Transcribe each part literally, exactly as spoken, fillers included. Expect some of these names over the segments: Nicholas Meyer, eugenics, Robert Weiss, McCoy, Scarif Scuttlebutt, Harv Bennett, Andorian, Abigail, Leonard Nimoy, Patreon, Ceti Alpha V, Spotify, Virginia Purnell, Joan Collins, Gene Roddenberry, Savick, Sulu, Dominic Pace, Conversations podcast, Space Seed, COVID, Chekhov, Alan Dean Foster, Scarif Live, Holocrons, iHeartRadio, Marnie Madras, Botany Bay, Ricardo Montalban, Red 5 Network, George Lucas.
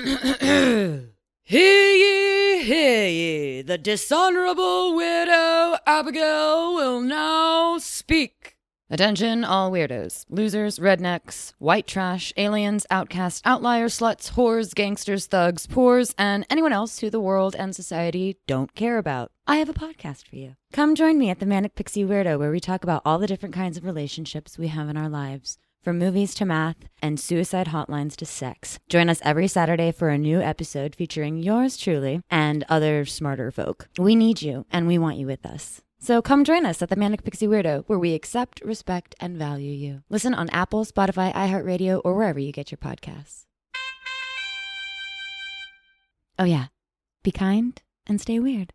Hear ye, hear ye, the dishonorable weirdo Abigail will now speak. Attention all weirdos, losers, rednecks, white trash, aliens, outcasts, outliers, sluts, whores, gangsters, thugs, poors, and anyone else who the world and society don't care about. I have a podcast for you. Come join me at the Manic Pixie Weirdo, where we talk about all the different kinds of relationships we have in our lives. From movies to math and suicide hotlines to sex. Join us every Saturday for a new episode featuring yours truly and other smarter folk. We need you and we want you with us. So come join us at the Manic Pixie Weirdo, where we accept, respect, and value you. Listen on Apple, Spotify, iHeartRadio, or wherever you get your podcasts. Oh yeah, be kind and stay weird.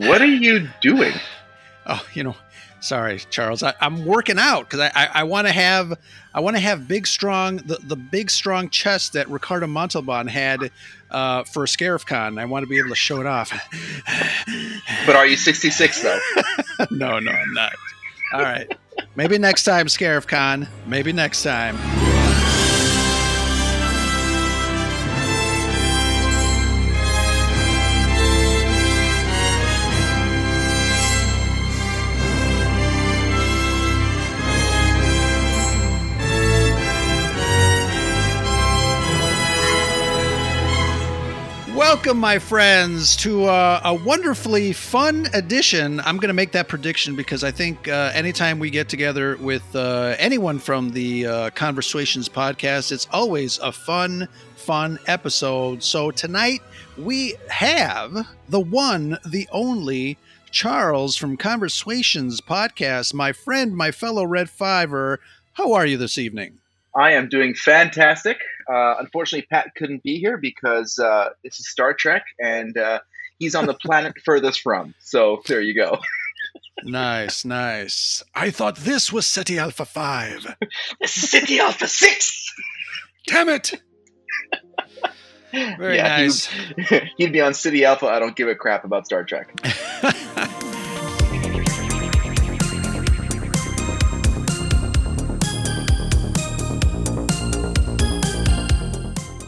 What are you doing? Oh, you know, sorry, Charles. I, I'm working out because I, I, I want to have I want to have big, strong the, the big, strong chest that Ricardo Montalban had uh, for Scarifcon. I want to be able to show it off. But are you sixty-six though? No, no, I'm not. All right, maybe next time, Scarifcon. Maybe next time. Welcome, my friends, to uh, a wonderfully fun edition. I'm going to make that prediction because I think uh, anytime we get together with uh, anyone from the uh, Conversations podcast, it's always a fun, fun episode. So tonight we have the one, the only Charles from Conversations podcast. My friend, my fellow Red Fiver, how are you this evening? I am doing fantastic. Uh, unfortunately, Pat couldn't be here because uh, this is Star Trek, and uh, he's on the planet furthest from. So there you go. Nice, nice. I thought this was Ceti Alpha five. This is Ceti Alpha six. Damn it. Very yeah, nice. He'd, he'd be on Ceti Alpha. I don't give a crap about Star Trek.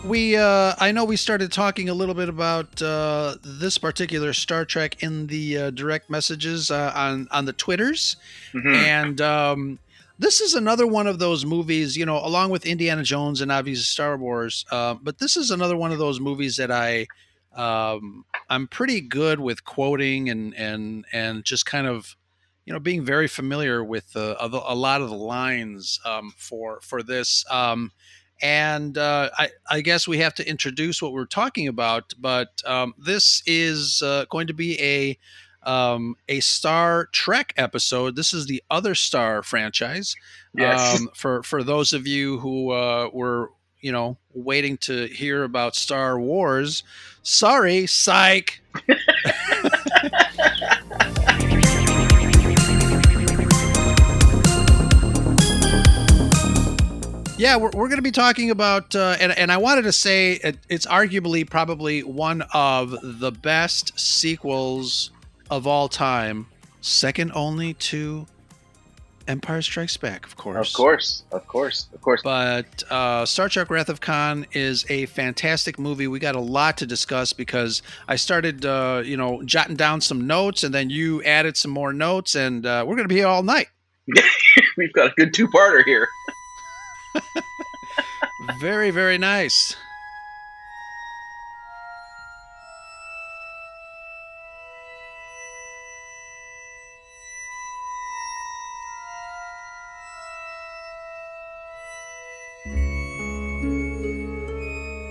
We, uh, I know we started talking a little bit about uh, this particular Star Trek in the uh, direct messages uh, on, on the Twitters. Mm-hmm. And um, this is another one of those movies, you know, along with Indiana Jones and obviously Star Wars. Uh, but this is another one of those movies that I, um, I'm pretty good with quoting and, and, and just kind of, you know, being very familiar with uh, a lot of the lines um, for, for this. Um And uh, I, I guess we have to introduce what we're talking about, but um, this is uh, going to be a um, a Star Trek episode. This is the Other Star franchise. Yes. Um, for for those of you who uh, were you know waiting to hear about Star Wars, sorry, psych. Yeah, we're, we're going to be talking about, uh, and, and I wanted to say it, it's arguably probably one of the best sequels of all time. Second only to Empire Strikes Back, of course. Of course, of course, of course. But uh, Star Trek Wrath of Khan is a fantastic movie. We got a lot to discuss because I started, uh, you know, jotting down some notes, and then you added some more notes, and uh, we're going to be here all night. We've got a good two-parter here. Very, very nice.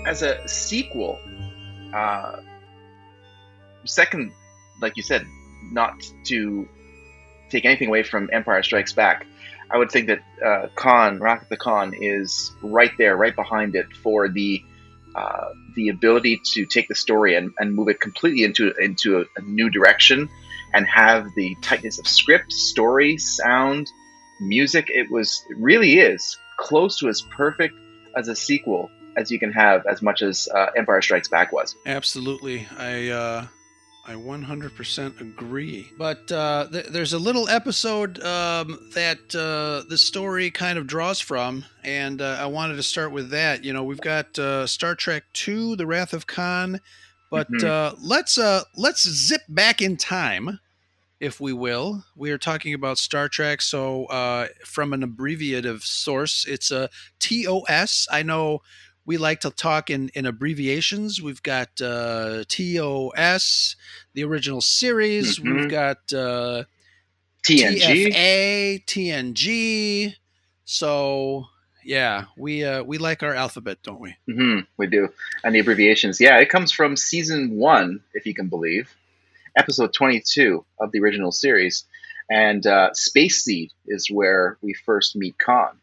As a sequel, uh, second, like you said, not to take anything away from Empire Strikes Back, I would think that uh, Khan, Wrath of the Khan, is right there, right behind it for the uh, the ability to take the story and, and move it completely into, into a, a new direction and have the tightness of script, story, sound, music. It was, it really is close to as perfect as a sequel as you can have, as much as uh, Empire Strikes Back was. Absolutely. I, uh, I one hundred percent agree. But uh, th there's a little episode um, that uh, the story kind of draws from, and uh, I wanted to start with that. You know, we've got uh, Star Trek two, The Wrath of Khan, but mm-hmm. uh, let's, uh, let's zip back in time, if we will. We are talking about Star Trek, so uh, from an abbreviative source, it's a T O S. I know... We like to talk in, in abbreviations. We've got uh, T O S, the original series. Mm-hmm. We've got uh, T N G. T F A, T N G. So, yeah, we uh, we like our alphabet, don't we? Mm-hmm. We do. And the abbreviations. Yeah, it comes from season one, if you can believe, episode twenty-two of the original series. And uh, Space Seed is where we first meet Khan.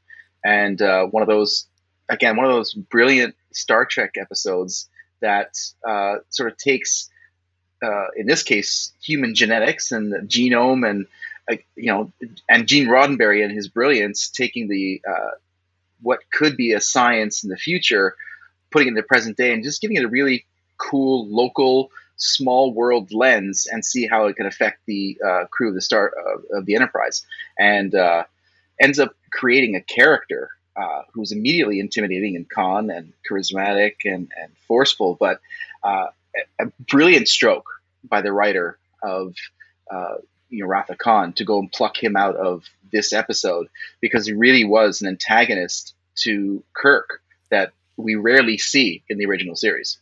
And uh, one of those... Again, one of those brilliant Star Trek episodes that uh, sort of takes, uh, in this case, human genetics and the genome, and uh, you know, and Gene Roddenberry and his brilliance, taking the uh, what could be a science in the future, putting it in the present day, and just giving it a really cool, local, small world lens, and see how it can affect the uh, crew of the Star uh, of the Enterprise, and uh, ends up creating a character. Uh, who's immediately intimidating and Khan and charismatic and, and forceful, but uh, a brilliant stroke by the writer of uh, you know, Wrath of Khan to go and pluck him out of this episode, because he really was an antagonist to Kirk that we rarely see in the original series.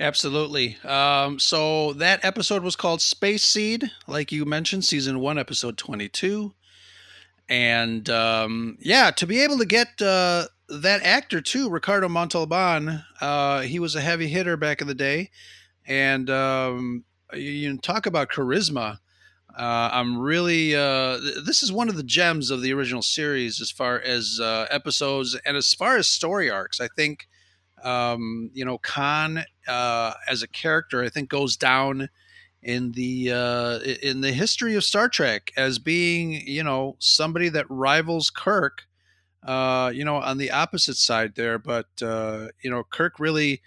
Absolutely. Um, so that episode was called Space Seed, like you mentioned, season one, episode twenty-two. And, um, yeah, to be able to get, uh, that actor too, Ricardo Montalban, uh, he was a heavy hitter back in the day, and, um, you, you talk about charisma. Uh, I'm really, uh, th this is one of the gems of the original series as far as, uh, episodes and as far as story arcs. I think, um, you know, Khan, uh, as a character, I think goes down in the uh, in the history of Star Trek as being, you know, somebody that rivals Kirk, uh, you know, on the opposite side there. But, uh, you know, Kirk really,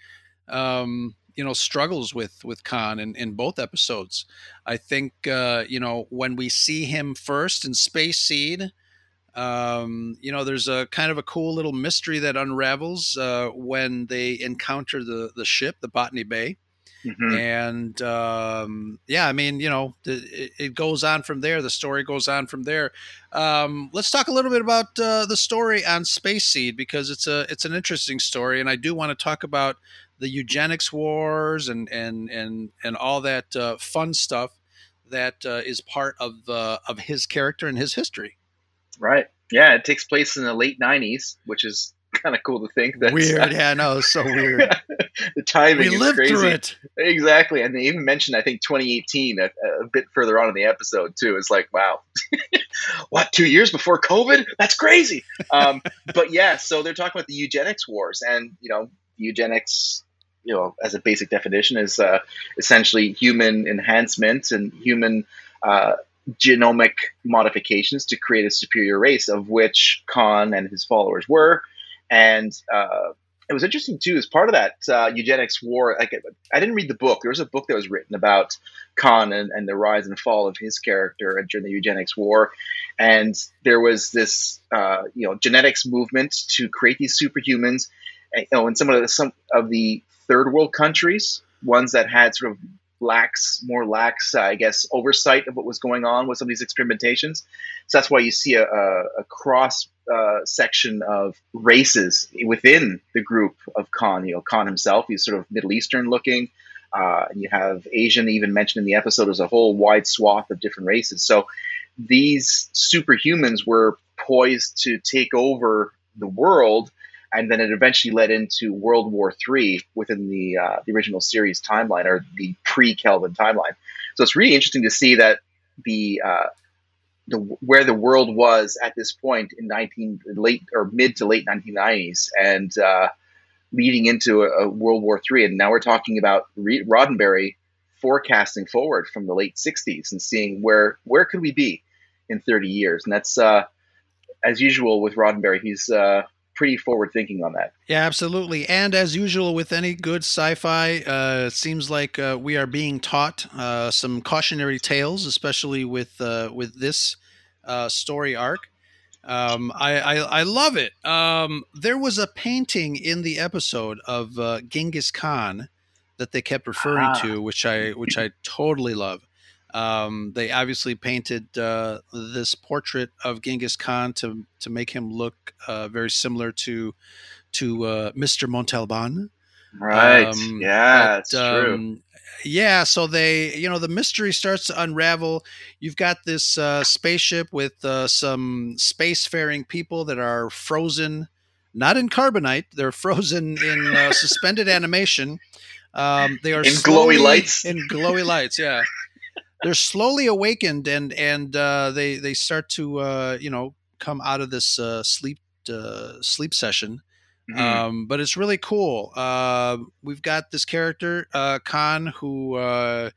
um, you know, struggles with with Khan in, in both episodes. I think, uh, you know, when we see him first in Space Seed, um, you know, there's a kind of a cool little mystery that unravels uh, when they encounter the, the ship, the Botany Bay. Mm-hmm. And, um, yeah, I mean, you know, it, it goes on from there. The story goes on from there. Um, let's talk a little bit about, uh, the story on Space Seed, because it's a, it's an interesting story. And I do want to talk about the eugenics wars and, and, and, and all that, uh, fun stuff that, uh, is part of, uh, of his character and his history. Right. Yeah. It takes place in the late nineties, which is kind of cool to think. That's weird. Yeah, no, it's so weird. The timing we is lived crazy. Through it. Exactly. And they even mentioned, I think, twenty eighteen, a, a bit further on in the episode, too. It's like, wow. What, two years before COVID? That's crazy. Um, but, yeah, so they're talking about the eugenics wars. And, you know, eugenics, you know, as a basic definition, is uh, essentially human enhancement and human uh, genomic modifications to create a superior race, of which Khan and his followers were. And uh, it was interesting, too, as part of that uh, eugenics war. Like, I didn't read the book. There was a book that was written about Khan and, and the rise and fall of his character during the eugenics war. And there was this, uh, you know, genetics movement to create these superhumans. And, you know, in some of the, some of the third world countries, ones that had sort of lax, more lax, uh, I guess, oversight of what was going on with some of these experimentations. So that's why you see a, a, a cross uh, section of races within the group of Khan. You know, Khan himself, he's sort of Middle Eastern looking. Uh, and you have Asian, even mentioned in the episode, there's a whole wide swath of different races. So these superhumans were poised to take over the world. And then it eventually led into World War Three within the, uh, the original series timeline, or the pre-Kelvin timeline. So it's really interesting to see that the, uh, the where the world was at this point in nineteen late or mid to late nineteen nineties, and uh, leading into a, a World War Three. And now we're talking about Re- Roddenberry forecasting forward from the late sixties and seeing where, where could we be in thirty years. And that's, uh, as usual with Roddenberry, he's uh, pretty forward thinking on that. Yeah, absolutely. And as usual with any good sci-fi, uh, it seems like uh, we are being taught uh, some cautionary tales, especially with uh, with this uh, story arc. Um, I, I, I love it. Um, there was a painting in the episode of uh, Genghis Khan that they kept referring ah. to, which I which I totally love. Um, they obviously painted uh, this portrait of Genghis Khan to to make him look uh, very similar to to uh, Mister Montalban. Right. Um, yeah, that's um, true. Yeah. So they, you know, the mystery starts to unravel. You've got this uh, spaceship with uh, some spacefaring people that are frozen, not in carbonite. They're frozen in uh, suspended animation. Um, they are in slowly, glowy lights. In glowy lights. Yeah. They're slowly awakened, and and uh, they they start to uh, you know, come out of this uh, sleep uh, sleep session, mm-hmm. um, but it's really cool. Uh, we've got this character uh, Khan, who uh,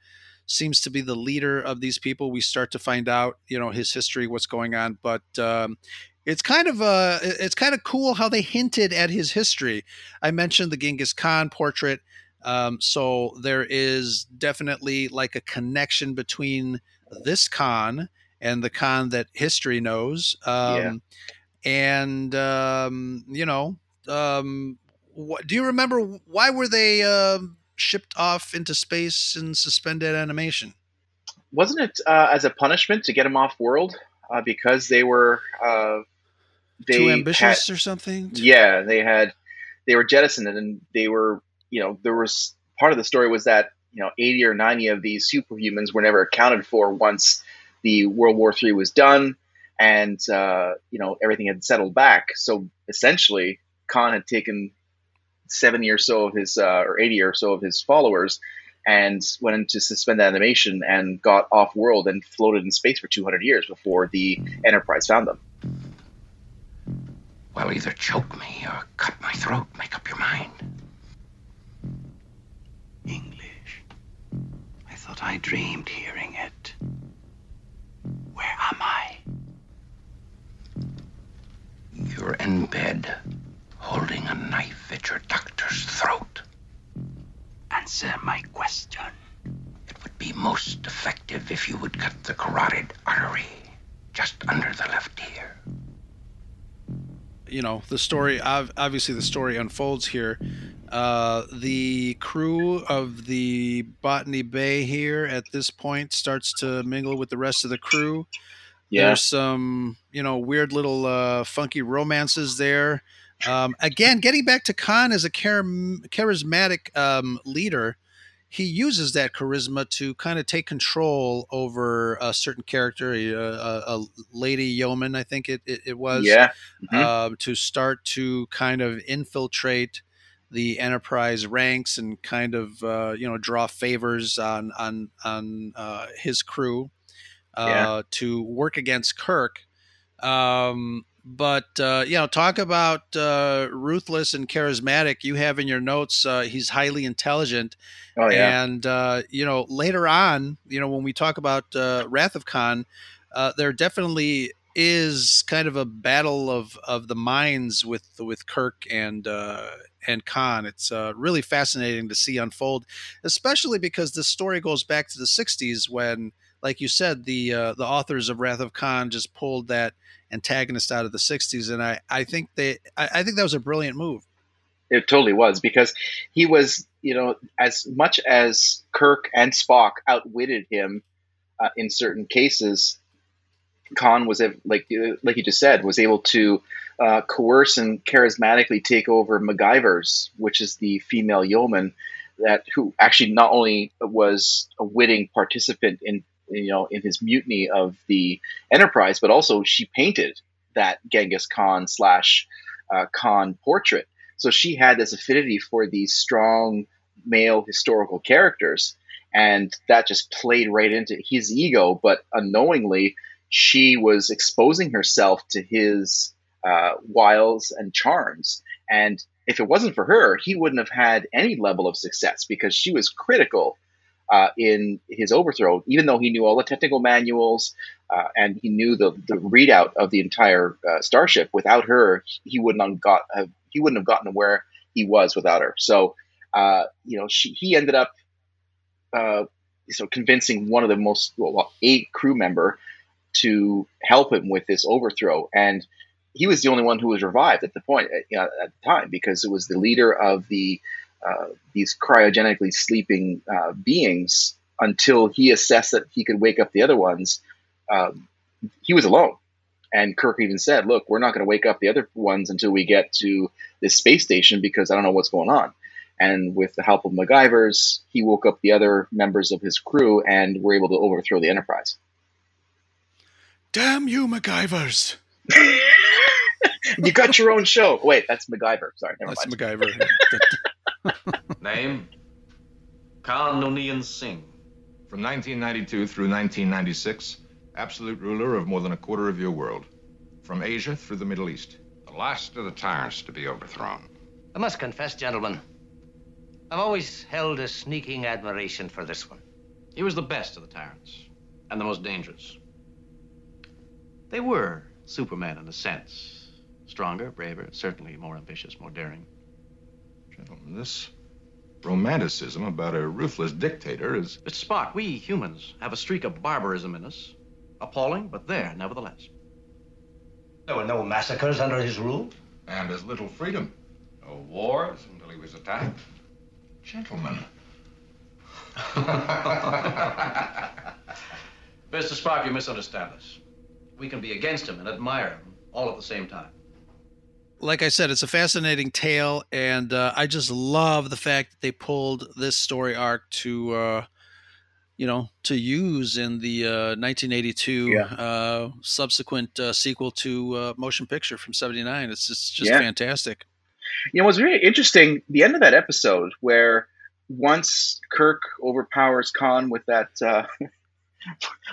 seems to be the leader of these people. We start to find out, you know, his history, what's going on, but um, it's kind of uh, it's kind of cool how they hinted at his history. I mentioned the Genghis Khan portrait. Um, so there is definitely like a connection between this Khan and the Khan that history knows. Um, yeah. And, um, you know, um, what, do you remember why were they uh, shipped off into space in suspended animation? Wasn't it uh, as a punishment to get them off world uh, because they were uh, they too ambitious had, or something? Yeah, they had they were jettisoned and they were. You know, there was part of the story was that, you know, eighty or ninety of these superhumans were never accounted for once the World War Three was done and, uh, you know, everything had settled back. So essentially, Khan had taken seventy or so of his uh, or eighty or so of his followers and went into suspended animation and got off world and floated in space for two hundred years before the Enterprise found them. Well, either choke me or cut my throat. Make up your mind. English. I thought I dreamed hearing it. Where am I? You're in bed, holding a knife at your doctor's throat. Answer my question. It would be most effective if you would cut the carotid artery just under the left ear. You know, the story, obviously the story unfolds here. Uh, the crew of the Botany Bay here at this point starts to mingle with the rest of the crew. Yeah. There's some, you know, weird little uh, funky romances there. Um, again, getting back to Khan as a char- charismatic um, leader, he uses that charisma to kind of take control over a certain character, a, a, a lady yeoman, I think it, it, it was, yeah. Mm-hmm. uh, to start to kind of infiltrate the Enterprise ranks and kind of, uh, you know, draw favors on, on, on uh, his crew uh, yeah. to work against Kirk. Um, but, uh, you know, talk about uh, ruthless and charismatic. You have in your notes, uh, he's highly intelligent. Oh, yeah. And, uh, you know, later on, you know, when we talk about uh, Wrath of Khan, uh, there definitely is kind of a battle of, of the minds with, with Kirk and, uh, and Khan. It's uh, really fascinating to see unfold, especially because this story goes back to the sixties when, like you said, the uh, the authors of Wrath of Khan just pulled that antagonist out of the sixties, and I, I think they I, I think that was a brilliant move. It totally was, because he was, you know, as much as Kirk and Spock outwitted him uh, in certain cases, Khan was, like like you just said, was able to uh, coerce and charismatically take over MacGyver's, which is the female yeoman that who actually not only was a witting participant in, you know, in his mutiny of the Enterprise, but also she painted that Genghis Khan slash uh, Khan portrait. So she had this affinity for these strong male historical characters, and that just played right into his ego, but unknowingly, she was exposing herself to his uh, wiles and charms. And if it wasn't for her, he wouldn't have had any level of success, because she was critical uh, in his overthrow, even though he knew all the technical manuals uh, and he knew the, the readout of the entire uh, starship. Without her, he wouldn't have got uh, he wouldn't have gotten where he was without her. So, uh, you know, she, he ended up uh, so convincing one of the most well, a crew member to help him with this overthrow, and he was the only one who was revived at the point at, you know, at the time, because it was the leader of the uh, these cryogenically sleeping uh, beings. Until he assessed that he could wake up the other ones, um, he was alone. And Kirk even said, "Look, we're not going to wake up the other ones until we get to this space station, because I don't know what's going on." And with the help of MacGyvers, he woke up the other members of his crew and were able to overthrow the Enterprise. Damn you, MacGyvers! You got your own show. Wait, that's MacGyver. Sorry, never that's mind. That's MacGyver. Name? Khan Noonien Singh. From nineteen ninety-two through nineteen ninety-six, absolute ruler of more than a quarter of your world. From Asia through the Middle East. The last of the tyrants to be overthrown. I must confess, gentlemen, I've always held a sneaking admiration for this one. He was the best of the tyrants, and the most dangerous. They were Superman in a sense. Stronger, braver, certainly more ambitious, more daring. Gentlemen, this romanticism about a ruthless dictator is... Mister Spock, we humans have a streak of barbarism in us. Appalling, but there, nevertheless. There were no massacres under his rule. And as little freedom. No wars until he was attacked. Gentlemen. Mister Spock, you misunderstand us. We can be against him and admire him all at the same time. Like I said, it's a fascinating tale, and uh, I just love the fact that they pulled this story arc to, uh, you know, to use in the uh, nineteen eighty-two yeah. uh, subsequent uh, sequel to uh, Motion Picture from seventy-nine. It's just, it's just yeah. fantastic. You know, what's really interesting, the end of that episode where once Kirk overpowers Khan with that, uh,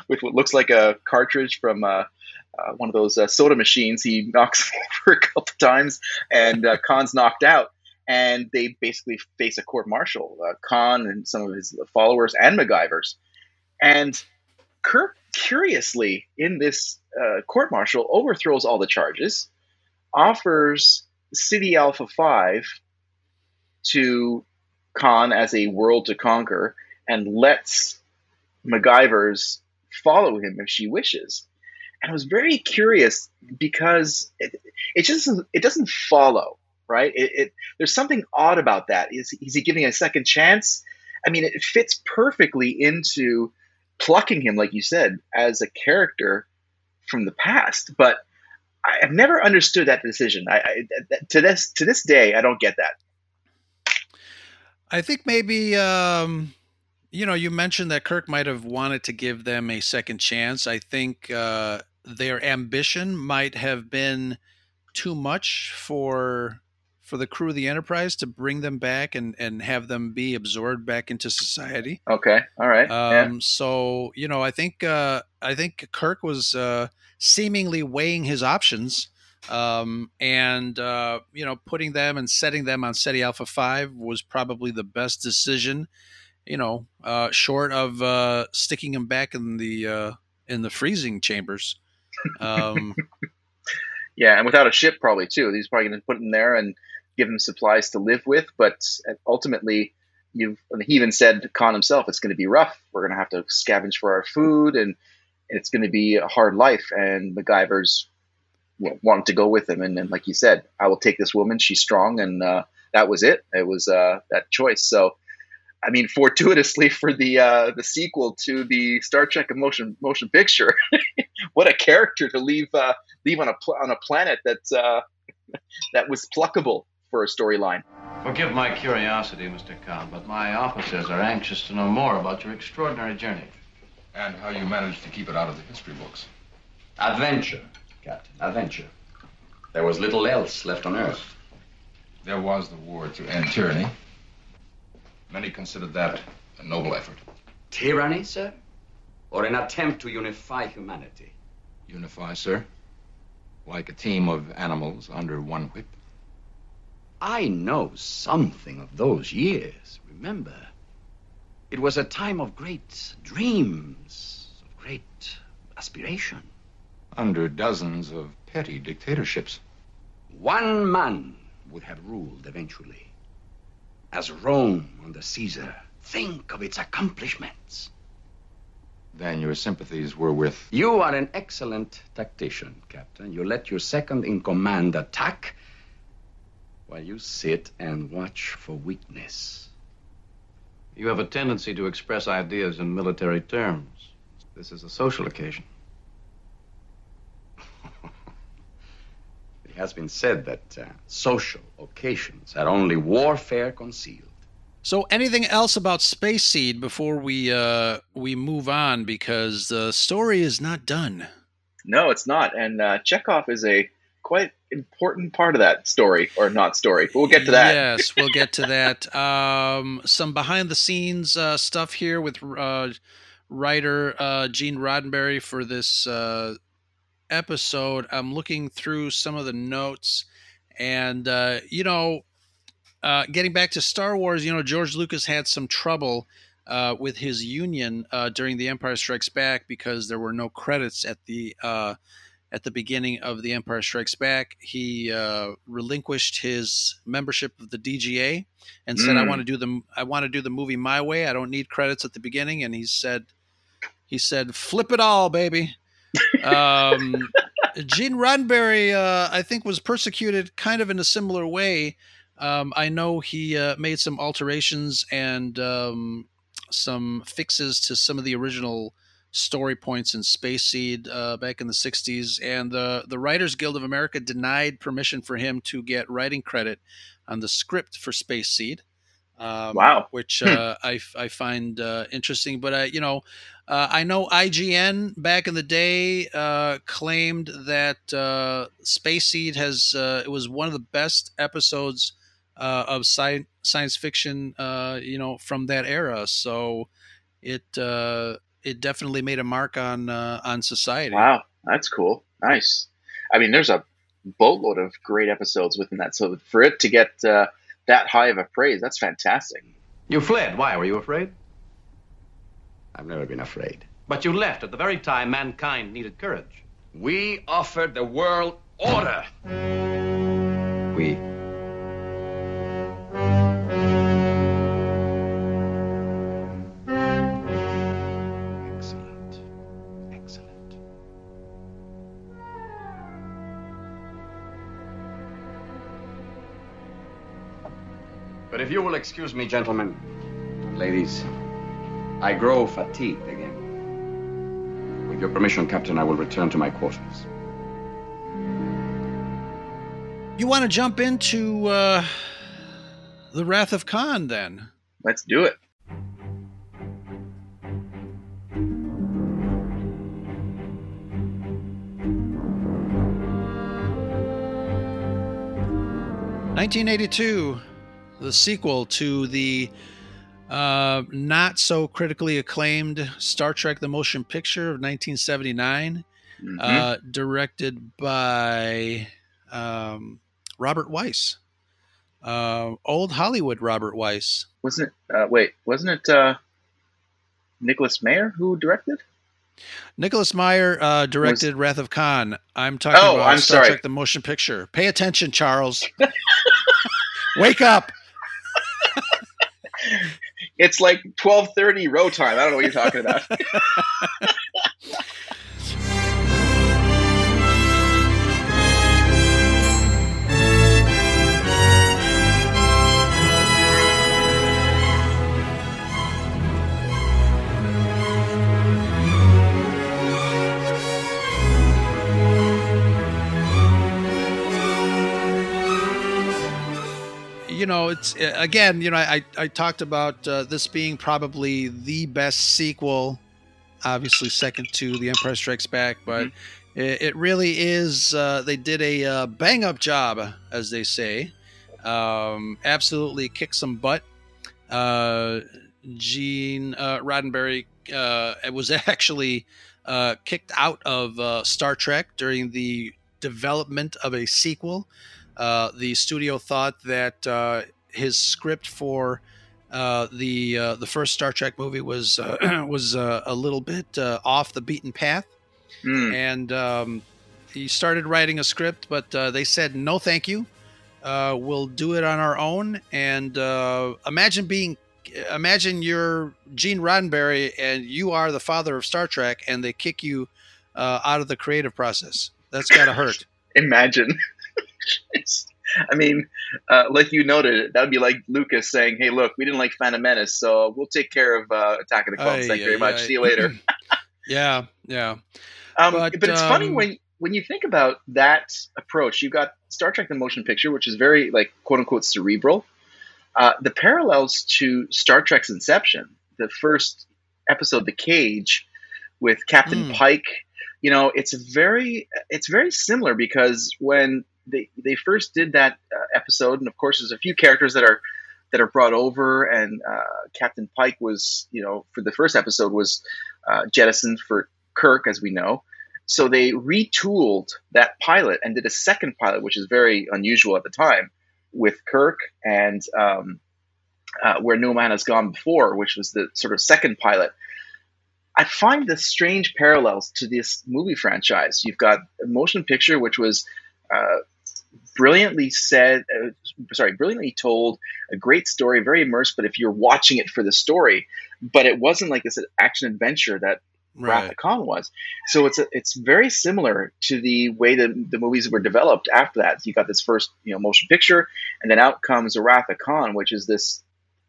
with what looks like a cartridge from uh, – Uh, one of those uh, soda machines, he knocks over a couple times, and uh, Khan's knocked out, and they basically face a court-martial. Uh, Khan and some of his followers and MacGyvers. And Kirk, curiously, in this uh, court-martial, overthrows all the charges, offers Ceti Alpha five to Khan as a world to conquer, and lets MacGyvers follow him if she wishes. And I was very curious, because it, it just it doesn't follow, right? It, it there's something odd about that. Is, is he giving a second chance? I mean, it fits perfectly into plucking him, like you said, as a character from the past. But I, I've never understood that decision. I, I to this to this day, I don't get that. I think maybe. Um... You know, you mentioned that Kirk might have wanted to give them a second chance. I think uh, their ambition might have been too much for for the crew of the Enterprise to bring them back and, and have them be absorbed back into society. Okay, all right. Um, yeah. So, you know, I think uh, I think Kirk was uh, seemingly weighing his options, um, and uh, you know, putting them and setting them on SETI Alpha five was probably the best decision. You know, uh, short of uh, sticking him back in the uh, in the freezing chambers. Um, yeah, and without a ship, probably too. He's probably going to put him there and give him supplies to live with. But ultimately, you've he even said, Khan himself, it's going to be rough. We're going to have to scavenge for our food, and it's going to be a hard life. And MacGyvers wanted to go with him, and, and like you said, I will take this woman. She's strong, and uh, that was it. It was uh, that choice. So. I mean, fortuitously for the uh, the sequel to the Star Trek motion motion picture, what a character to leave uh, leave on a pl on a planet that uh, that was pluckable for a storyline. Forgive my curiosity, Mister Khan, but my officers are anxious to know more about your extraordinary journey and how you managed to keep it out of the history books. Adventure, Captain. Adventure. There was little else left on Earth. There was the war to end tyranny. Many considered that a noble effort. Tyranny, sir? Or an attempt to unify humanity? Unify, sir? Like a team of animals under one whip? I know something of those years, remember? It was a time of great dreams, of great aspiration. Under dozens of petty dictatorships. One man would have ruled eventually. As Rome under Caesar, think of its accomplishments. Then your sympathies were with... You are an excellent tactician, Captain. You let your second-in-command attack while you sit and watch for weakness. You have a tendency to express ideas in military terms. This is a social occasion. It has been said that uh, social occasions are only warfare concealed. So anything else about Space Seed before we uh, we move on? Because the story is not done. No, it's not. And uh, Chekhov is a quite important part of that story, or not story. But we'll get to that. Yes, we'll get to that. Um, some behind-the-scenes uh, stuff here with uh, writer uh, Gene Roddenberry for this uh, episode. I'm looking through some of the notes. And, uh, you know... Uh, getting back to Star Wars, you know, George Lucas had some trouble uh, with his union uh, during The Empire Strikes Back because there were no credits at the uh, at the beginning of The Empire Strikes Back. He uh, relinquished his membership of the D G A and said, mm. "I want to do the I want to do the movie my way. I don't need credits at the beginning." And he said, "He said, flip it all, baby." um, Gene Roddenberry, uh, I think, was persecuted kind of in a similar way. Um, I know he uh, made some alterations and um, some fixes to some of the original story points in Space Seed uh, back in the sixties, and the, the Writers Guild of America denied permission for him to get writing credit on the script for Space Seed. Um, wow. Which uh, I, I find uh, interesting. But, I, you know, uh, I know I G N back in the day uh, claimed that uh, Space Seed has uh, it was one of the best episodes Uh, of sci- science fiction, uh, you know, from that era. So it uh, it definitely made a mark on uh, on society. Wow, that's cool. Nice. I mean, there's a boatload of great episodes within that. So for it to get uh, that high of a praise, that's fantastic. You fled. Why? Were you afraid? I've never been afraid. But you left at the very time mankind needed courage. We offered the world order. We... But if you will excuse me, gentlemen, ladies, I grow fatigued again. With your permission, Captain, I will return to my quarters. You want to jump into uh, the Wrath of Khan, then? Let's do it. nineteen eighty-two. The sequel to the uh, not so critically acclaimed Star Trek The Motion Picture of nineteen seventy-nine, mm-hmm. uh, directed by um, Robert Weiss, uh, old Hollywood Robert Weiss. Wasn't it? Uh, wait, wasn't it uh, Nicholas Meyer who directed? Nicholas Meyer uh, directed was... Wrath of Khan. I'm talking oh, about I'm Star sorry. Trek The Motion Picture. Pay attention, Charles. Wake up. It's like twelve thirty row time. I don't know what you're talking about. You know, it's again, you know, I, I talked about uh, this being probably the best sequel, obviously second to The Empire Strikes Back, but mm-hmm. it, it really is. Uh, they did a uh, bang up job, as they say. Um, absolutely kicked some butt. Uh, Gene uh, Roddenberry uh, was actually uh, kicked out of uh, Star Trek during the development of a sequel. Uh, the studio thought that uh, his script for uh, the uh, the first Star Trek movie was uh, was uh, a little bit uh, off the beaten path, mm. and um, he started writing a script, but uh, they said no, thank you. Uh, we'll do it on our own. And uh, imagine being, imagine you're Gene Roddenberry and you are the father of Star Trek, and they kick you uh, out of the creative process. That's gotta hurt. Imagine. I mean, uh, like you noted, that would be like Lucas saying, "Hey, look, we didn't like Phantom Menace, so we'll take care of uh, Attack of the Clones. Thank you very much. Aye. See you later." yeah, yeah. Um, but, but it's um, funny when. When you think about that approach, you've got Star Trek the Motion Picture, which is very, like, quote-unquote cerebral. Uh, the parallels to Star Trek's Inception, the first episode, The Cage, with Captain mm. Pike, you know, it's very it's very similar, because when they, they first did that uh, episode, and of course there's a few characters that are that are brought over, and uh, Captain Pike was, you know, for the first episode was uh, jettisoned for Kirk, as we know. So they retooled that pilot and did a second pilot, which is very unusual at the time, with Kirk and um, uh, Where No Man Has Gone Before, which was the sort of second pilot. I find the strange parallels to this movie franchise. You've got a motion picture, which was uh, brilliantly said, uh, sorry, brilliantly told, a great story, very immersed, but if you're watching it for the story, but it wasn't like this action adventure that Right. Wrath of Khan was. So it's a, it's very similar to the way that the movies were developed after that. You got this first, you know, motion picture, and then out comes Wrath of Khan, which is this,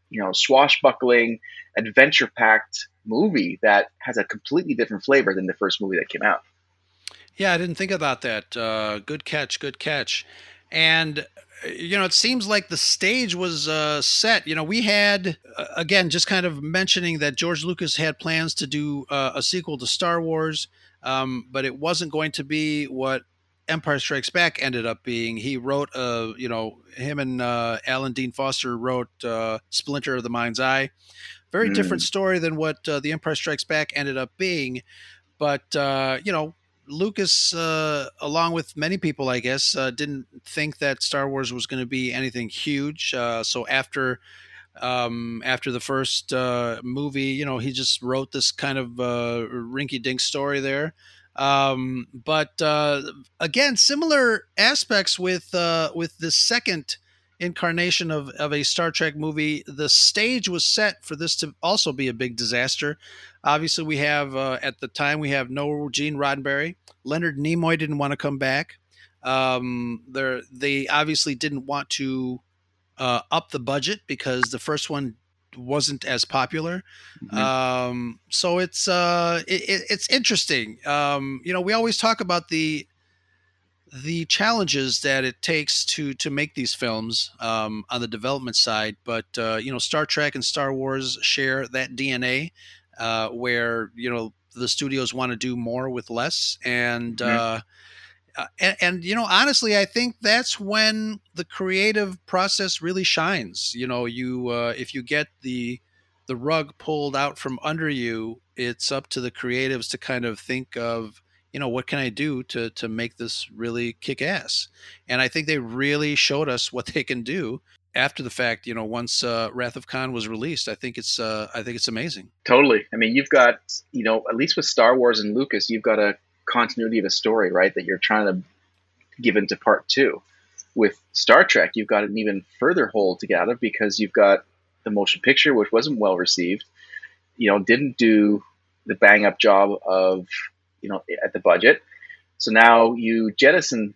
you know, swashbuckling, adventure-packed movie that has a completely different flavor than the first movie that came out. Yeah, I didn't think about that. Uh, good catch, good catch. And, you know, it seems like the stage was uh, set. You know, we had, uh, again, just kind of mentioning that George Lucas had plans to do uh, a sequel to Star Wars, um, but it wasn't going to be what Empire Strikes Back ended up being. He wrote, uh, you know, him and uh, Alan Dean Foster wrote uh, Splinter of the Mind's Eye. Very mm. different story than what uh, The Empire Strikes Back ended up being. But, uh, you know, Lucas, uh, along with many people, I guess, uh, didn't think that Star Wars was going to be anything huge. Uh, so after um, after the first uh, movie, you know, he just wrote this kind of uh, rinky-dink story there. Um, but uh, again, similar aspects with uh, with the second incarnation of, of a Star Trek movie. The stage was set for this to also be a big disaster. Obviously, we have, uh, at the time, we have no Gene Roddenberry. Leonard Nimoy didn't want to come back. Um, they obviously didn't want to uh, up the budget because the first one wasn't as popular. Mm-hmm. Um, so it's, uh, it, it's interesting. Um, you know, we always talk about the the challenges that it takes to to make these films um, on the development side. But, uh, you know, Star Trek and Star Wars share that D N A uh, where, you know, the studios want to do more with less. And, mm-hmm. uh, and, and, you know, honestly, I think that's when the creative process really shines. You know, you uh, if you get the the rug pulled out from under you, it's up to the creatives to kind of think of, you know, what can I do to to make this really kick ass? And I think they really showed us what they can do after the fact. You know, once uh, Wrath of Khan was released, I think it's uh, I think it's amazing. Totally. I mean, you've got, you know, at least with Star Wars and Lucas, you've got a continuity of a story, right, that you're trying to give into part two. With Star Trek, you've got an even further hole to gather because you've got the motion picture, which wasn't well received. You know, didn't do the bang up job of, you know, at the budget. So now you jettison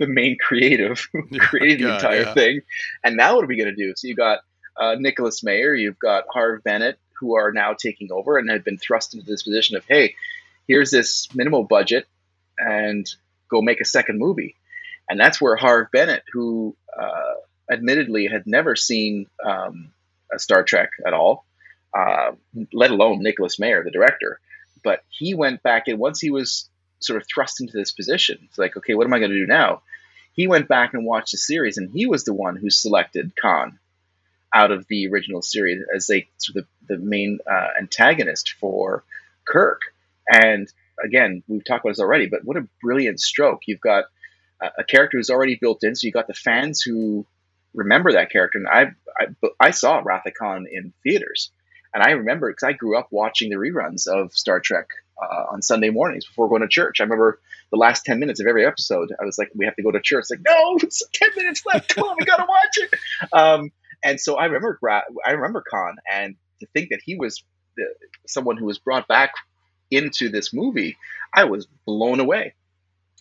the main creative who created yeah, the entire yeah. thing. And now what are we going to do? So you've got uh, Nicholas Meyer, you've got Harv Bennett, who are now taking over and have been thrust into this position of, hey, here's this minimal budget and go make a second movie. And that's where Harv Bennett, who uh, admittedly had never seen um, a Star Trek at all, uh, let alone Nicholas Meyer, the director, but he went back, and once he was sort of thrust into this position, it's like, okay, what am I going to do now? He went back and watched the series, and he was the one who selected Khan out of the original series as a, sort of the main uh, antagonist for Kirk. And again, we've talked about this already, but what a brilliant stroke. You've got a, a character who's already built in. So you got the fans who remember that character. And I, I, I saw Wrath of Khan in theaters, and I remember because I grew up watching the reruns of Star Trek uh, on Sunday mornings before going to church. I remember the last ten minutes of every episode. I was like, "We have to go to church." It's like, no, it's ten minutes left. Come on, we gotta watch it. Um, and so I remember, I remember Khan, and to think that he was the, someone who was brought back into this movie, I was blown away.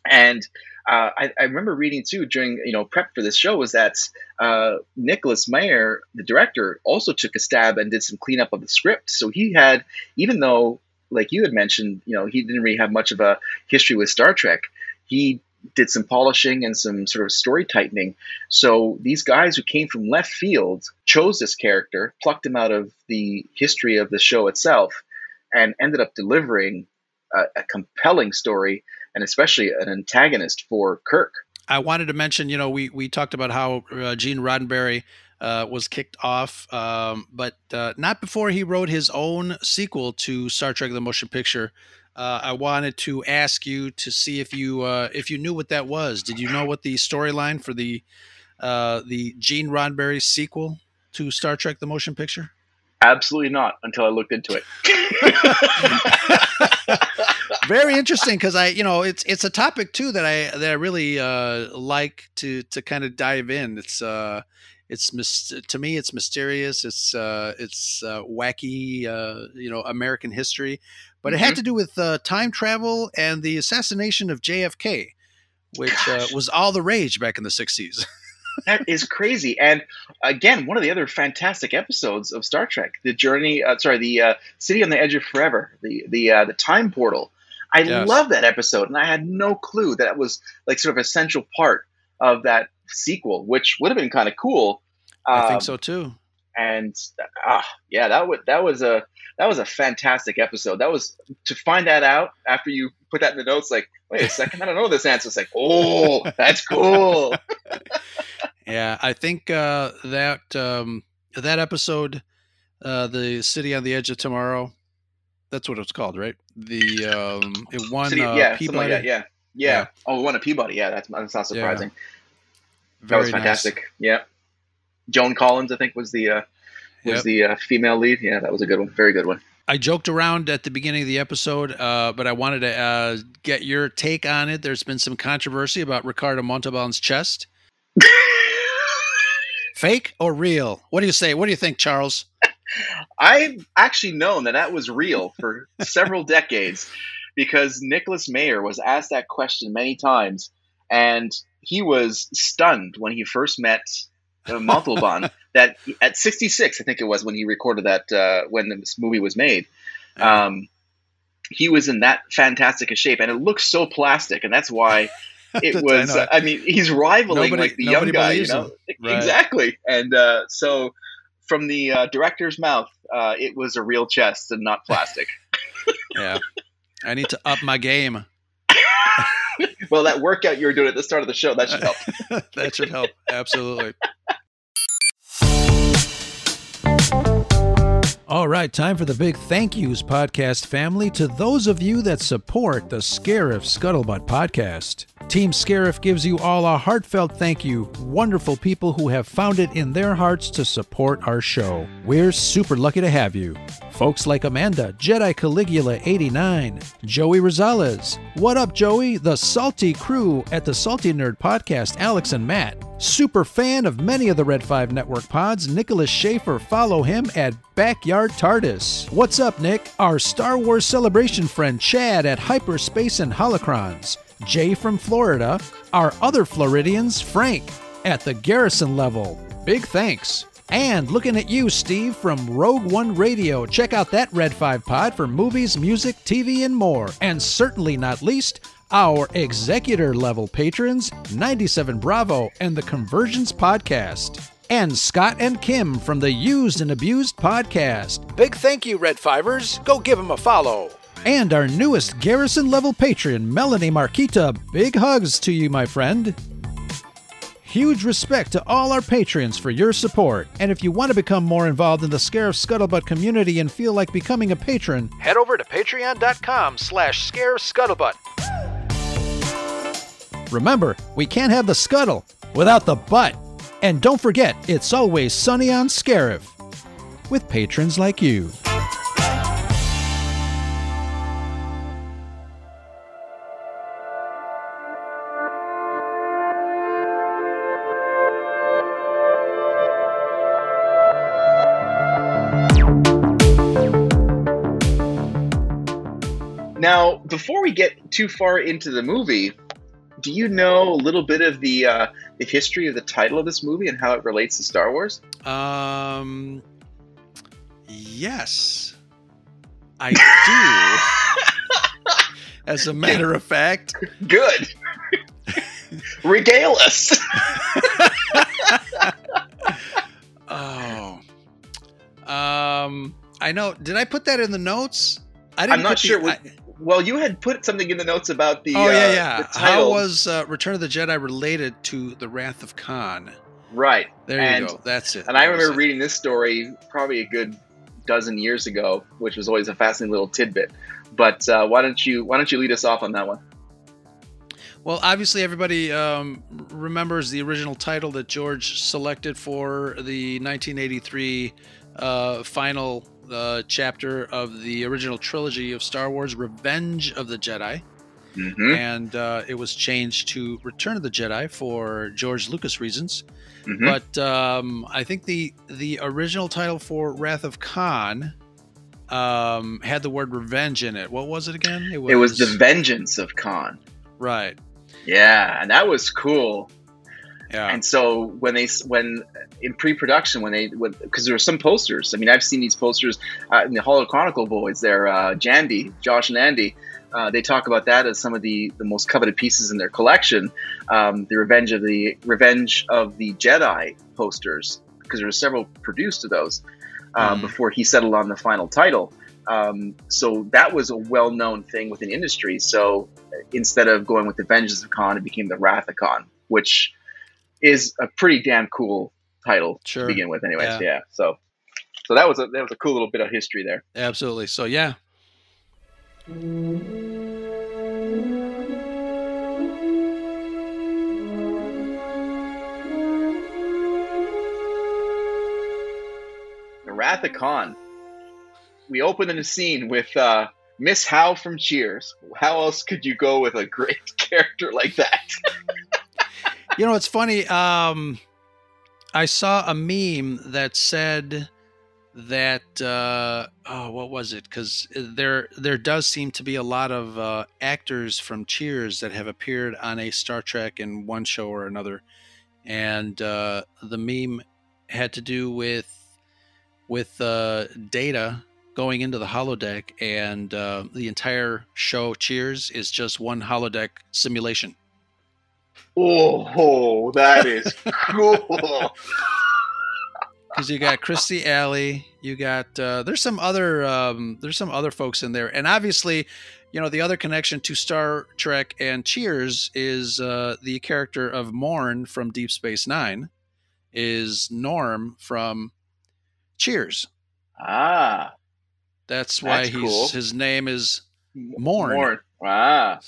And uh, I, I remember reading too during you know prep for this show was that uh, Nicholas Meyer, the director, also took a stab and did some cleanup of the script. So he had, even though like you had mentioned, you know, he didn't really have much of a history with Star Trek, he did some polishing and some sort of story tightening. So these guys who came from left field chose this character, plucked him out of the history of the show itself, and ended up delivering a, a compelling story, and especially an antagonist for Kirk. I wanted to mention, you know, we we talked about how uh, Gene Roddenberry uh, was kicked off, um, but uh, not before he wrote his own sequel to Star Trek: The Motion Picture. Uh, I wanted to ask you to see if you uh, if you knew what that was. Did you know what the storyline for the uh, the Gene Roddenberry sequel to Star Trek: The Motion Picture? Absolutely not, until I looked into it. Very interesting, because I, you know, it's it's a topic too that I that I really uh, like to to kind of dive in. It's uh, it's to me, it's mysterious. It's uh, it's uh, wacky, uh, you know, American history, but mm-hmm. it had to do with uh, time travel and the assassination of J F K, which uh, was all the rage back in the sixties. That is crazy. And again, one of the other fantastic episodes of Star Trek, the journey, uh, sorry, the uh, City on the Edge of Forever, the the uh, the time portal. I yes. love that episode, and I had no clue that it was like sort of a central part of that sequel, which would have been kind of cool. Um, I think so too. And uh, yeah, that would that was a that was a fantastic episode. That was to find that out after you put that in the notes. Like, wait a second, I don't know this answer. It's like, oh, that's cool. Yeah, I think uh, that um, that episode, uh, the City on the Edge of Tomorrow, that's what it's called, right? The um, it won City, uh, yeah, Peabody. Like that, yeah, yeah, yeah. Oh, it won a Peabody. Yeah, that's, that's not surprising. Yeah. That was fantastic. Nice. Yeah, Joan Collins, I think, was the uh, was yep. the uh, female lead. Yeah, that was a good one. Very good one. I joked around at the beginning of the episode, uh, but I wanted to uh, get your take on it. There's been some controversy about Ricardo Montalban's chest. Fake or real? What do you say? What do you think, Charles? I've actually known that that was real for several decades, because Nicholas Meyer was asked that question many times, and he was stunned when he first met uh, Montalban that at sixty-six, I think it was, when he recorded that, uh, when this movie was made, um, he was in that fantastic a shape, and it looks so plastic, and that's why... It was, I, I mean, he's rivaling nobody, like the young guy, you know, right. Exactly. And uh, so from the uh, director's mouth, uh, it was a real chest and not plastic. Yeah. I need to up my game. Well, that workout you were doing at the start of the show, that should help. That should help. Absolutely. All right, time for the big thank yous, podcast family, to those of you that support the Scarif Scuttlebutt podcast. Team Scarif gives you all a heartfelt thank you, wonderful people who have found it in their hearts to support our show. We're super lucky to have you. Folks like Amanda, Jedi Caligula eighty-nine, Joey Rosales, What Up Joey, the Salty Crew at the Salty Nerd Podcast, Alex and Matt, super fan of many of the Red five Network pods, Nicholas Schaefer, follow him at Backyard TARDIS. What's up, Nick? Our Star Wars Celebration friend Chad at Hyperspace and Holocrons, Jay from Florida, our other Floridians, Frank at the Garrison Level. Big thanks. And looking at you, Steve from Rogue One Radio. Check out that Red five pod for movies, music, T V, and more. And certainly not least, our executor level patrons, ninety-seven Bravo and the Conversions podcast. And Scott and Kim from the Used and Abused podcast. Big thank you, Red fivers. Go give them a follow. And our newest Garrison level patron, Melanie Marquita. Big hugs to you, my friend. Huge respect to all our patrons for your support. And if you want to become more involved in the Scarif Scuttlebutt community and feel like becoming a patron, head over to patreon dot com slash Scarif Scuttlebutt. Remember, we can't have the scuttle without the butt. And don't forget, it's always sunny on Scarif with patrons like you. Now, before we get too far into the movie, do you know a little bit of the uh, the history of the title of this movie and how it relates to Star Wars? Um, yes, I do. As a matter of fact. Good. Regale us. Oh, um, I know. Did I put that in the notes? I didn't I'm not sure. The, I, well, you had put something in the notes about the Oh, yeah, yeah. Uh, the title. How was uh, Return of the Jedi related to The Wrath of Khan? Right. There and, you go. That's it. And that I remember reading this story probably a good dozen years ago, which was always a fascinating little tidbit. But uh, why don't you why don't you lead us off on that one? Well, obviously everybody um, remembers the original title that George selected for the nineteen eighty-three uh, final Uh, chapter of the original trilogy of Star Wars, Revenge of the Jedi. Mm-hmm. And uh, it was changed to Return of the Jedi for George Lucas reasons. Mm-hmm. But um, I think the the original title for Wrath of Khan um, had the word revenge in it. What was it again? It was, it was The Vengeance of Khan. Right. Yeah, and that was cool. Yeah. And so when they when in pre-production when they because there were some posters. I mean, I've seen these posters uh, in the Hollow Chronicle boys. They're uh, Jandy, Josh and Andy. Uh, they talk about that as some of the the most coveted pieces in their collection. Um, the Revenge of the Revenge of the Jedi posters, because there were several produced of those uh, mm. before he settled on the final title. Um, so that was a well-known thing within industry. So instead of going with the Vengeance of Khan, it became the Wrath of Khan, which is a pretty damn cool title sure. to begin with, anyways. Yeah. yeah. So, so that was a that was a cool little bit of history there. Absolutely. So, yeah. The Wrath of Khan. We open in a scene with uh, Miss Howe from Cheers. How else could you go with a great character like that? You know, it's funny. Um, I saw a meme that said that, uh, oh, what was it? Because there there does seem to be a lot of uh, actors from Cheers that have appeared on a Star Trek in one show or another. And uh, the meme had to do with with uh, Data going into the holodeck. And uh, the entire show, Cheers, is just one holodeck simulation. Oh, that is cool. Because you got Kirstie Alley, you got uh, there's some other um, there's some other folks in there, and obviously, you know, the other connection to Star Trek and Cheers is uh, the character of Morn from Deep Space Nine is Norm from Cheers. Ah, that's why that's he's cool. His name is Morn. Morn. Ah,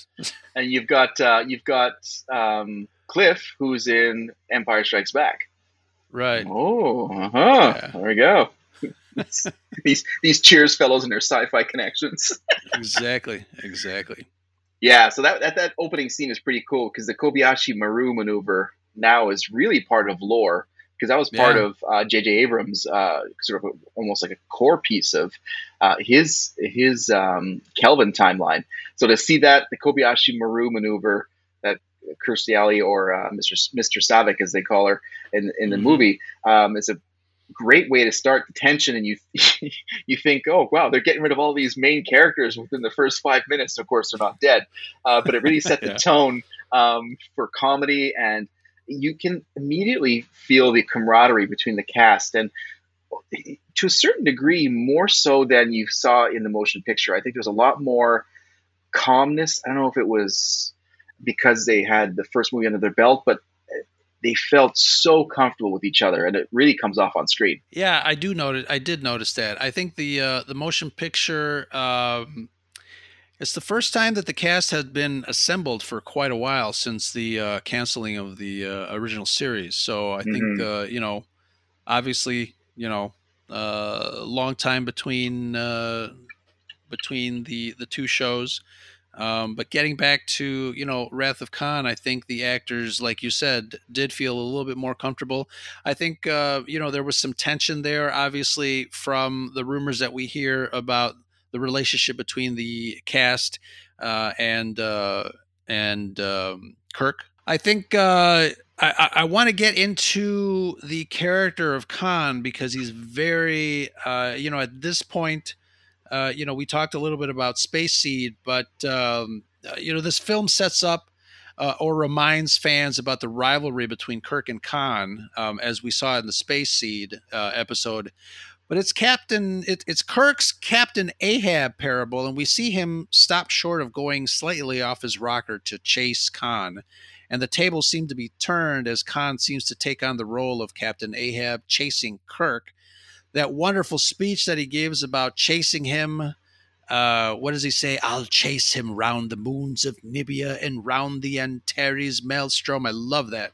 and you've got uh, you've got um, Cliff, who's in Empire Strikes Back, right? Oh, uh-huh. Yeah. There we go. these these Cheers fellows and their sci-fi connections. Exactly, exactly. Yeah, so that, that that opening scene is pretty cool because the Kobayashi Maru maneuver now is really part of lore because that was part yeah. of J J Uh, Abrams' uh, sort of a, almost like a core piece of uh, his his um, Kelvin timeline. So to see that, the Kobayashi Maru maneuver that Kirstie Alley or uh, Mister Mister Savick, as they call her in, in the mm-hmm. movie, um, is a great way to start the tension. And you you think, oh, wow, they're getting rid of all these main characters within the first five minutes. Of course, they're not dead. Uh, but it really set the yeah. tone um, for comedy. And you can immediately feel the camaraderie between the cast. And to a certain degree, more so than you saw in the motion picture. I think there's a lot more calmness. I don't know if it was because they had the first movie under their belt, but they felt so comfortable with each other, and it really comes off on screen. Yeah, I do notice. I did notice that. I think the uh, the motion picture um, It's the first time that the cast had been assembled for quite a while since the uh, canceling of the uh, original series. So I mm-hmm. think, uh, you know, obviously, you know, a uh, long time between uh, between the, the two shows. Um, but getting back to, you know, Wrath of Khan, I think the actors, like you said, did feel a little bit more comfortable. I think, uh, you know, there was some tension there, obviously, from the rumors that we hear about the relationship between the cast uh, and uh, and um, Kirk. I think uh, I, I want to get into the character of Khan because he's very, uh, you know, at this point, uh, you know, we talked a little bit about Space Seed, but, um, you know, this film sets up uh, or reminds fans about the rivalry between Kirk and Khan, um, as we saw in the Space Seed uh, episode. But it's Captain, it, it's Kirk's Captain Ahab parable, and we see him stop short of going slightly off his rocker to chase Khan. And the tables seem to be turned as Khan seems to take on the role of Captain Ahab chasing Kirk. That wonderful speech that he gives about chasing him, uh, what does he say? I'll chase him round the moons of Nibia and round the Antares maelstrom. I love that.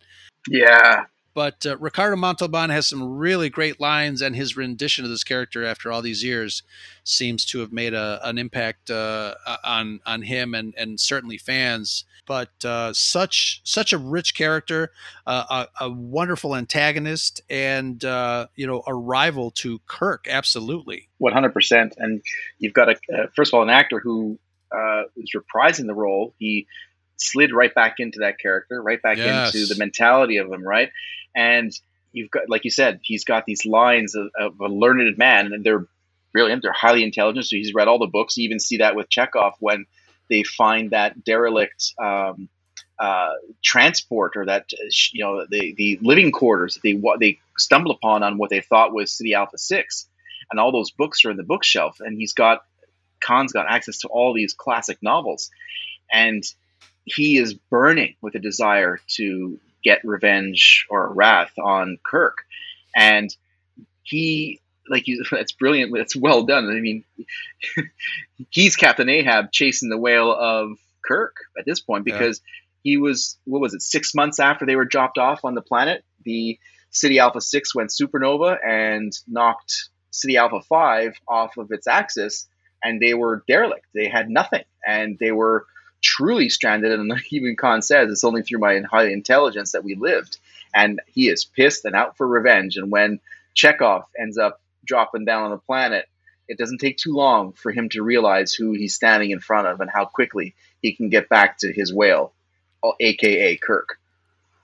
Yeah. But uh, Ricardo Montalban has some really great lines, and his rendition of this character after all these years seems to have made a, an impact uh, on on him and, and certainly fans. But uh, such such a rich character, uh, a, a wonderful antagonist, and uh, you know, a rival to Kirk, absolutely. one hundred percent. And you've got a uh, first of all an actor who uh, is reprising the role. He slid right back into that character, right back yes. into the mentality of him, right? And you've got, like you said, he's got these lines of, of a learned man, and they're brilliant. They're highly intelligent. So he's read all the books. You even see that with Chekhov when they find that derelict um, uh, transport, or that, you know, the, the living quarters that they, they stumble upon on what they thought was Ceti Alpha six. And all those books are in the bookshelf. And he's got, Khan's got access to all these classic novels. And he is burning with a desire to get revenge or wrath on Kirk. And he, like you, that's brilliant. That's well done. I mean, he's Captain Ahab chasing the whale of Kirk at this point, because yeah. he was, what was it? Six months after they were dropped off on the planet, the Ceti Alpha six went supernova and knocked Ceti Alpha five off of its axis. And they were derelict. They had nothing. And they were truly stranded, and even Khan says it's only through my high intelligence that we lived. And he is pissed and out for revenge. And when Chekhov ends up dropping down on the planet, it doesn't take too long for him to realize who he's standing in front of and how quickly he can get back to his whale, aka Kirk.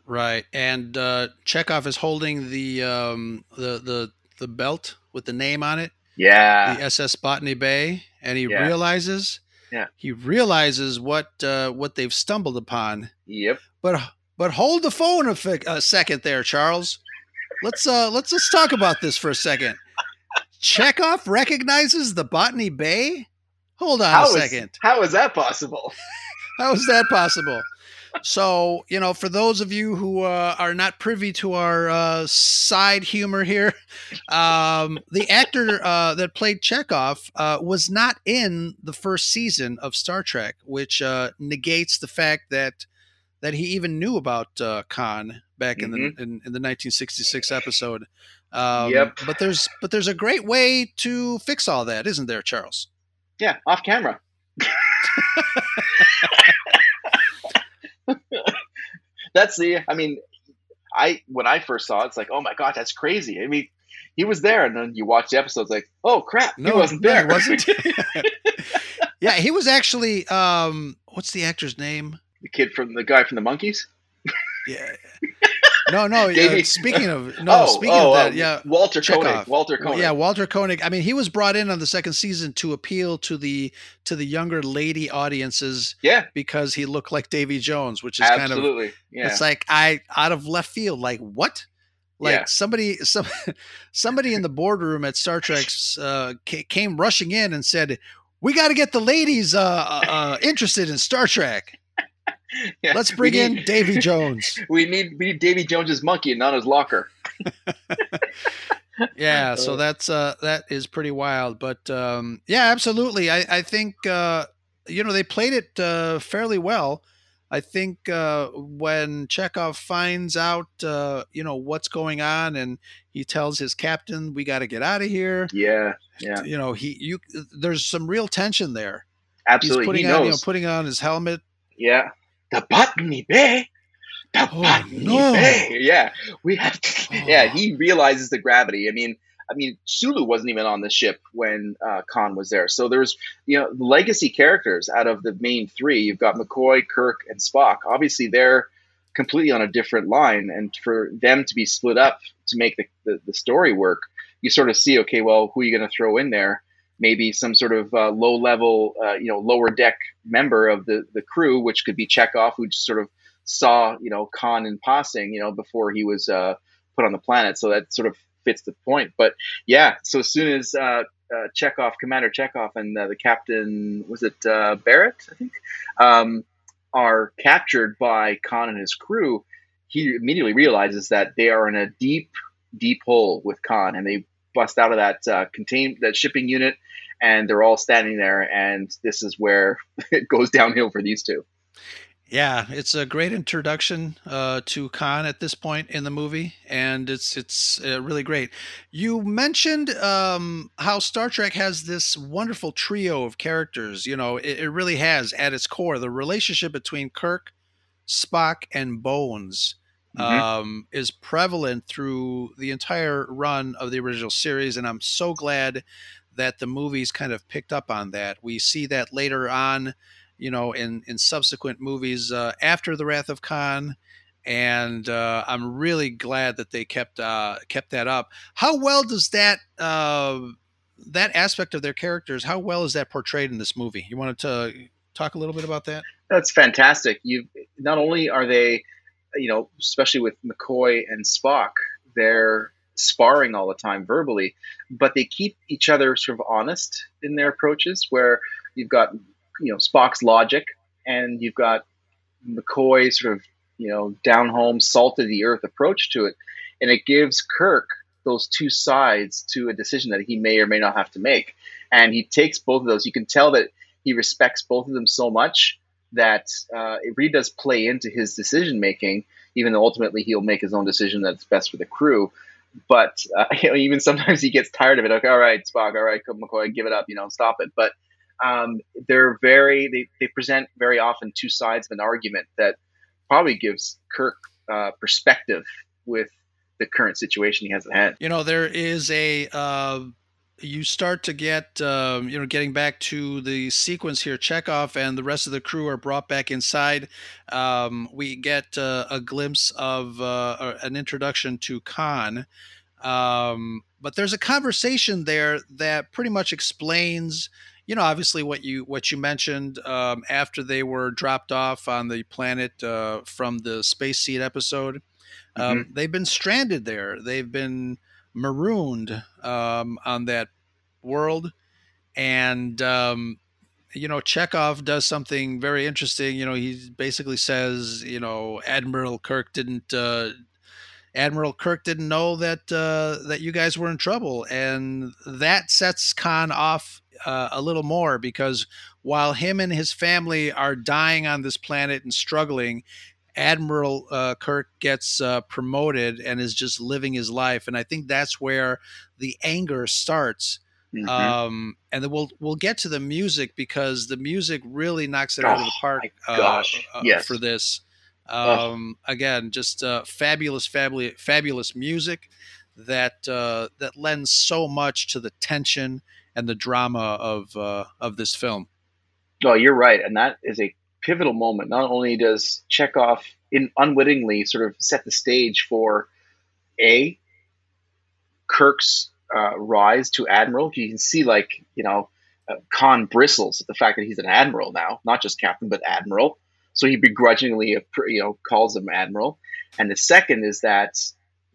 Right, and uh, Chekhov is holding the um, the the the belt with the name on it. Yeah, the S S Botany Bay, and he yeah. realizes. Yeah. He realizes what uh, what they've stumbled upon. Yep. But but hold the phone a, f a second there, Charles. Let's uh let's let's talk about this for a second. Chekhov recognizes the Botany Bay? Hold on how a second. Is, how is that possible? How is that possible? So, you know, for those of you who uh, are not privy to our uh, side humor here, um, the actor uh, that played Chekhov uh, was not in the first season of Star Trek, which uh, negates the fact that that he even knew about uh, Khan back mm-hmm. in the in, in the nineteen sixty-six episode. Um, yep. But there's but there's a great way to fix all that, isn't there, Charles? Yeah, off camera. That's the, I mean, I, when I first saw it, it's like, oh my God, that's crazy. I mean, he was there. And then you watch the episodes like, oh crap, no, he wasn't there. No, he wasn't. Yeah. He was actually, um, what's the actor's name? The kid from the guy from the Monkees. Yeah. No, no. Uh, speaking of, no, oh, speaking oh, of that, um, yeah. Walter Koenig. Walter Koenig. Yeah. Walter Koenig. I mean, he was brought in on the second season to appeal to the, to the younger lady audiences. Yeah. Because he looked like Davy Jones, which is Absolutely. kind of, Absolutely. Yeah. It's like, I, out of left field, like what? Like yeah. somebody, some, somebody in the boardroom at Star Trek's uh, came rushing in and said, we got to get the ladies uh, uh, interested in Star Trek. Yeah, let's bring need, in Davy Jones. We need we need Davy Jones's monkey and not his locker. Yeah, so that's uh that is pretty wild. But um yeah, absolutely. I, I think uh you know, they played it uh, fairly well. I think uh, when Chekhov finds out, uh, you know, what's going on, and he tells his captain, "We got to get out of here." Yeah, yeah. You know, he you. There's some real tension there. Absolutely, he's putting he on, knows. You know, putting on his helmet. Yeah, the Botany Bay. The oh, Botany no. Bay. Yeah, we have to. Oh. Yeah, he realizes the gravity. I mean. I mean, Sulu wasn't even on the ship when uh, Khan was there. So there's, you know, legacy characters out of the main three. You've got McCoy, Kirk, and Spock. Obviously, they're completely on a different line. And for them to be split up to make the, the, the story work, you sort of see, okay, well, who are you going to throw in there? Maybe some sort of uh, low-level, uh, you know, lower-deck member of the, the crew, which could be Chekhov, who just sort of saw, you know, Khan in passing, you know, before he was uh, put on the planet. So that sort of fits the point. But yeah, so as soon as uh, uh, Chekhov, Commander Chekhov, and uh, the captain, was it uh, Barrett, I think, um, are captured by Khan and his crew, he immediately realizes that they are in a deep, deep hole with Khan, and they bust out of that uh, contain that shipping unit, and they're all standing there, and this is where it goes downhill for these two. Yeah, it's a great introduction uh, to Khan at this point in the movie, and it's it's uh, really great. You mentioned um, how Star Trek has this wonderful trio of characters. You know, it, it really has at its core the relationship between Kirk, Spock, and Bones mm-hmm. um, is prevalent through the entire run of the original series, and I'm so glad that the movies kind of picked up on that. We see that later on, you know, in, in subsequent movies uh, after The Wrath of Khan. And uh, I'm really glad that they kept uh, kept that up. How well does that uh, that aspect of their characters, how well is that portrayed in this movie? You wanted to talk a little bit about that? That's fantastic. You not only are they, you know, especially with McCoy and Spock, they're sparring all the time verbally, but they keep each other sort of honest in their approaches, where you've got, you know, Spock's logic, and you've got McCoy's sort of, you know, down home, salt of the earth approach to it. And it gives Kirk those two sides to a decision that he may or may not have to make. And he takes both of those. You can tell that he respects both of them so much that uh, it really does play into his decision making, even though ultimately he'll make his own decision that's best for the crew. But uh, you know, even sometimes he gets tired of it. Like, all right, Spock, all right, McCoy, give it up, you know, stop it. But Um, they're very, they, they present very often two sides of an argument that probably gives Kirk uh, perspective with the current situation he has at hand. You know, there is a, uh, you start to get, um, you know, getting back to the sequence here, Chekhov and the rest of the crew are brought back inside. Um, we get uh, a glimpse of uh, an introduction to Khan. Um, but there's a conversation there that pretty much explains, you know, obviously what you what you mentioned um, after they were dropped off on the planet uh, from the Space Seed episode. Um, mm-hmm. They've been stranded there. They've been marooned um, on that world. And, um, you know, Chekhov does something very interesting. You know, he basically says, you know, Admiral Kirk didn't uh, Admiral Kirk didn't know that uh, that you guys were in trouble. And that sets Khan off Uh, a little more, because while him and his family are dying on this planet and struggling, Admiral uh, Kirk gets uh, promoted and is just living his life. And I think that's where the anger starts. Mm-hmm. Um, and then we'll we'll get to the music, because the music really knocks it oh, out of the park. Uh, gosh, uh, yes. For this, um, oh. again, just uh, fabulous, fabulous, fabulous music that uh, that lends so much to the tension and the drama of uh, of this film. Oh, you're right, and that is a pivotal moment. Not only does Chekhov, in unwittingly, sort of set the stage for a Kirk's uh, rise to admiral. You can see, like, you know, uh, Khan bristles at the fact that he's an admiral now, not just captain, but admiral. So he begrudgingly, you know, calls him admiral. And the second is that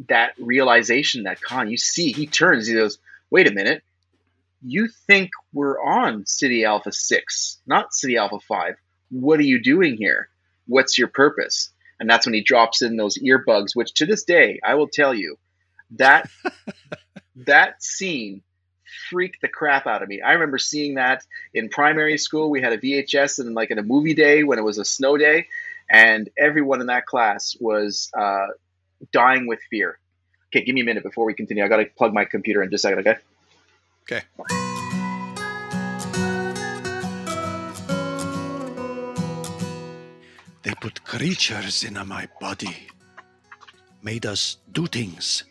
that realization that Khan, you see, he turns, he goes, "Wait a minute. You think we're on Ceti Alpha six, not Ceti Alpha five. What are you doing here? What's your purpose?" And that's when he drops in those earbuds, which to this day, I will tell you, that that scene freaked the crap out of me. I remember seeing that in primary school. We had a V H S and like in a movie day when it was a snow day, and everyone in that class was uh, dying with fear. Okay, give me a minute before we continue. I got to plug my computer in just a second, okay? Okay. They put creatures in my body, made us do things.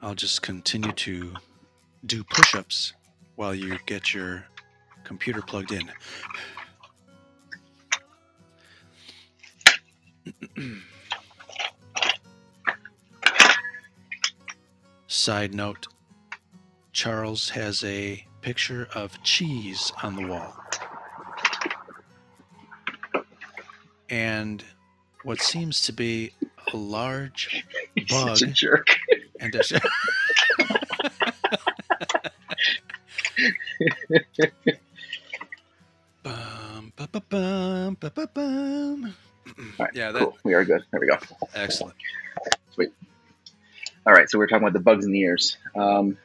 I'll just continue to do push-ups while you get your computer plugged in. Side note, Charles has a picture of cheese on the wall. And what seems to be a large bug. Such a jerk. And a bum, ba, ba, bum, ba, ba, bum. Right, yeah, that... cool. We are good. There we go. Excellent. Sweet. All right, so we're talking about the bugs in the ears. Um,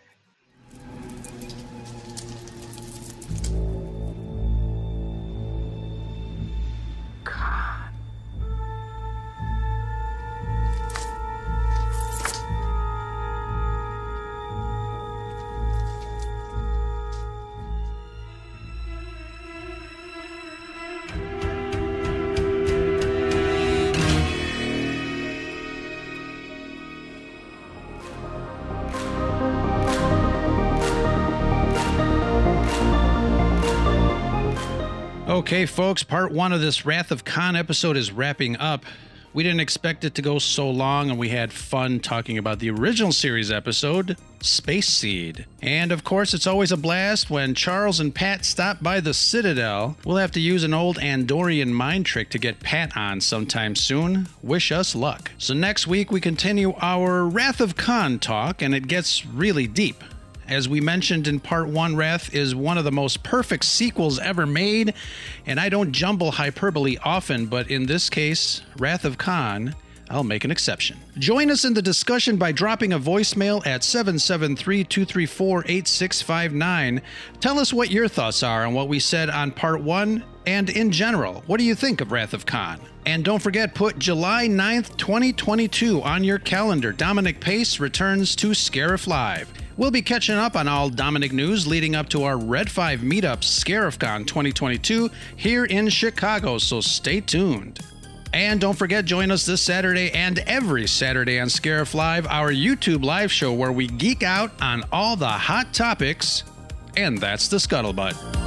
Okay, folks, part one of this Wrath of Khan episode is wrapping up. We didn't expect it to go so long, and we had fun talking about the original series episode, Space Seed. And, of course, it's always a blast when Charles and Pat stop by the Citadel. We'll have to use an old Andorian mind trick to get Pat on sometime soon. Wish us luck. So next week, we continue our Wrath of Khan talk, and it gets really deep. As we mentioned in part one, Wrath is one of the most perfect sequels ever made, and I don't jumble hyperbole often, but in this case, Wrath of Khan, I'll make an exception. Join us in the discussion by dropping a voicemail at seven seven three, two three four, eight six five nine. Tell us what your thoughts are on what we said on part one, and in general, what do you think of Wrath of Khan? And don't forget, put July ninth, twenty twenty-two on your calendar. Dominic Pace returns to Scarif Live. We'll be catching up on all Dominic news leading up to our Red five meetup, Scarifcon twenty twenty-two, here in Chicago, so stay tuned. And don't forget, join us this Saturday and every Saturday on Scarif Live, our YouTube live show where we geek out on all the hot topics, and that's the scuttlebutt.